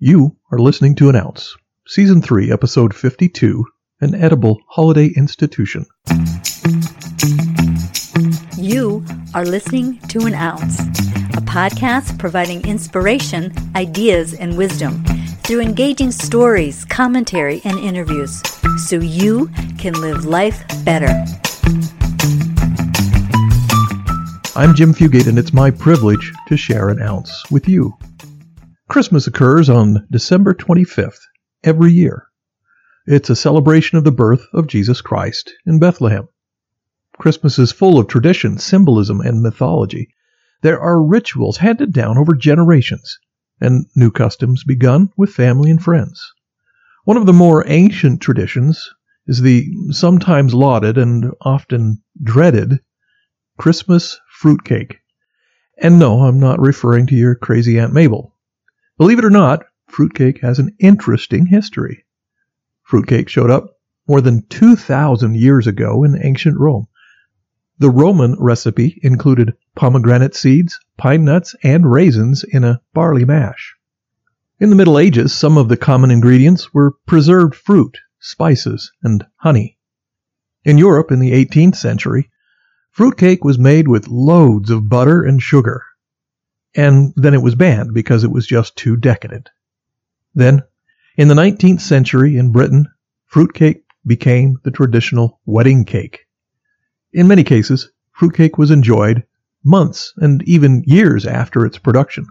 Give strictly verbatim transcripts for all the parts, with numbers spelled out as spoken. You are listening to An Ounce, Season three, Episode fifty-two, An Edible Holiday Institution. You are listening to An Ounce, a podcast providing inspiration, ideas, and wisdom through engaging stories, commentary, and interviews, so you can live life better. I'm Jim Fugate, and it's my privilege to share an ounce with you. Christmas occurs on December twenty-fifth every year. It's a celebration of the birth of Jesus Christ in Bethlehem. Christmas is full of tradition, symbolism, and mythology. There are rituals handed down over generations, and new customs begun with family and friends. One of the more ancient traditions is the sometimes lauded and often dreaded Christmas fruitcake. And no, I'm not referring to your crazy Aunt Mabel. Believe it or not, fruitcake has an interesting history. Fruitcake showed up more than two thousand years ago in ancient Rome. The Roman recipe included pomegranate seeds, pine nuts, and raisins in a barley mash. In the Middle Ages, some of the common ingredients were preserved fruit, spices, and honey. In Europe in the eighteenth century, fruitcake was made with loads of butter and sugar. And then it was banned because it was just too decadent. Then, in the nineteenth century in Britain, fruitcake became the traditional wedding cake. In many cases, fruitcake was enjoyed months and even years after its production.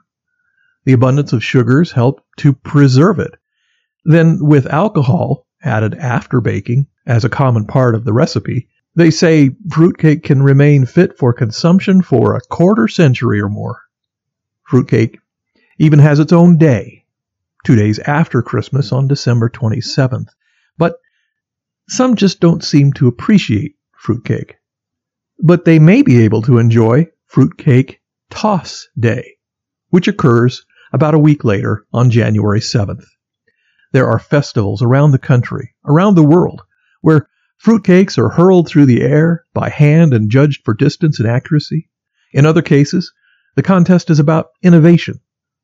The abundance of sugars helped to preserve it. Then, with alcohol added after baking as a common part of the recipe, they say fruitcake can remain fit for consumption for a quarter century or more. Fruitcake even has its own day, two days after Christmas on December twenty-seventh. But some just don't seem to appreciate fruitcake. But they may be able to enjoy Fruitcake Toss Day, which occurs about a week later on January seventh. There are festivals around the country, around the world, where fruitcakes are hurled through the air by hand and judged for distance and accuracy. In other cases, the contest is about innovation,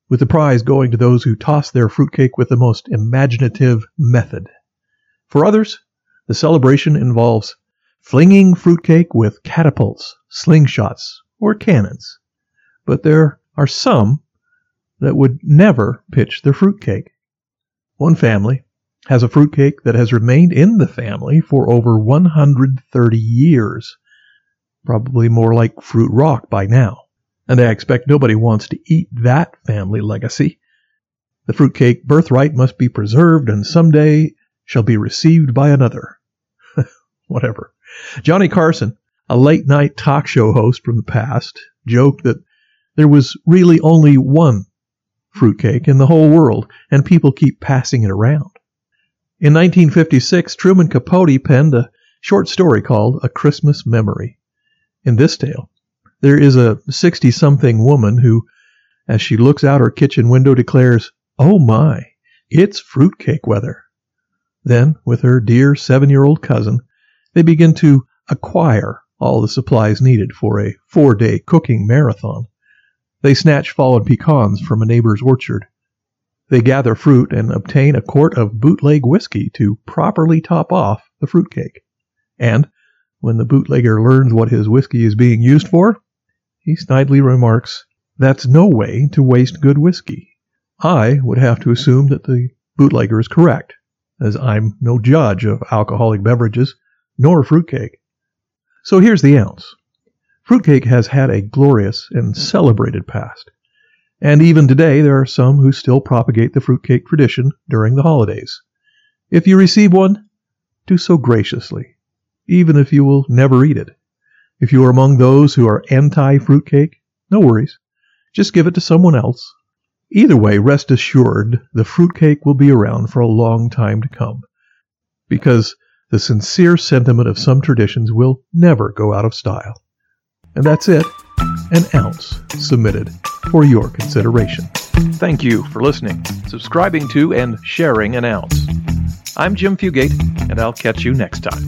with the prize going to those who toss their fruitcake with the most imaginative method. For others, the celebration involves flinging fruitcake with catapults, slingshots, or cannons. But there are some that would never pitch their fruitcake. One family has a fruitcake that has remained in the family for over one hundred thirty years, probably more like Fruit Rock by now. And I expect nobody wants to eat that family legacy. The fruitcake birthright must be preserved and someday shall be received by another. Whatever. Johnny Carson, a late-night talk show host from the past, joked that there was really only one fruitcake in the whole world, and people keep passing it around. In nineteen fifty-six, Truman Capote penned a short story called A Christmas Memory. In this tale, there is a sixty-something woman who, as she looks out her kitchen window, declares, "Oh my, it's fruitcake weather." Then, with her dear seven-year-old cousin, they begin to acquire all the supplies needed for a four-day cooking marathon. They snatch fallen pecans from a neighbor's orchard. They gather fruit and obtain a quart of bootleg whiskey to properly top off the fruitcake. And, when the bootlegger learns what his whiskey is being used for, he snidely remarks, "That's no way to waste good whiskey." I would have to assume that the bootlegger is correct, as I'm no judge of alcoholic beverages, nor fruitcake. So here's the ounce. Fruitcake has had a glorious and celebrated past. And even today there are some who still propagate the fruitcake tradition during the holidays. If you receive one, do so graciously, even if you will never eat it. If you are among those who are anti-fruitcake, no worries. Just give it to someone else. Either way, rest assured, the fruitcake will be around for a long time to come, because the sincere sentiment of some traditions will never go out of style. And that's it, an ounce submitted for your consideration. Thank you for listening, subscribing to, and sharing an ounce. I'm Jim Fugate, and I'll catch you next time.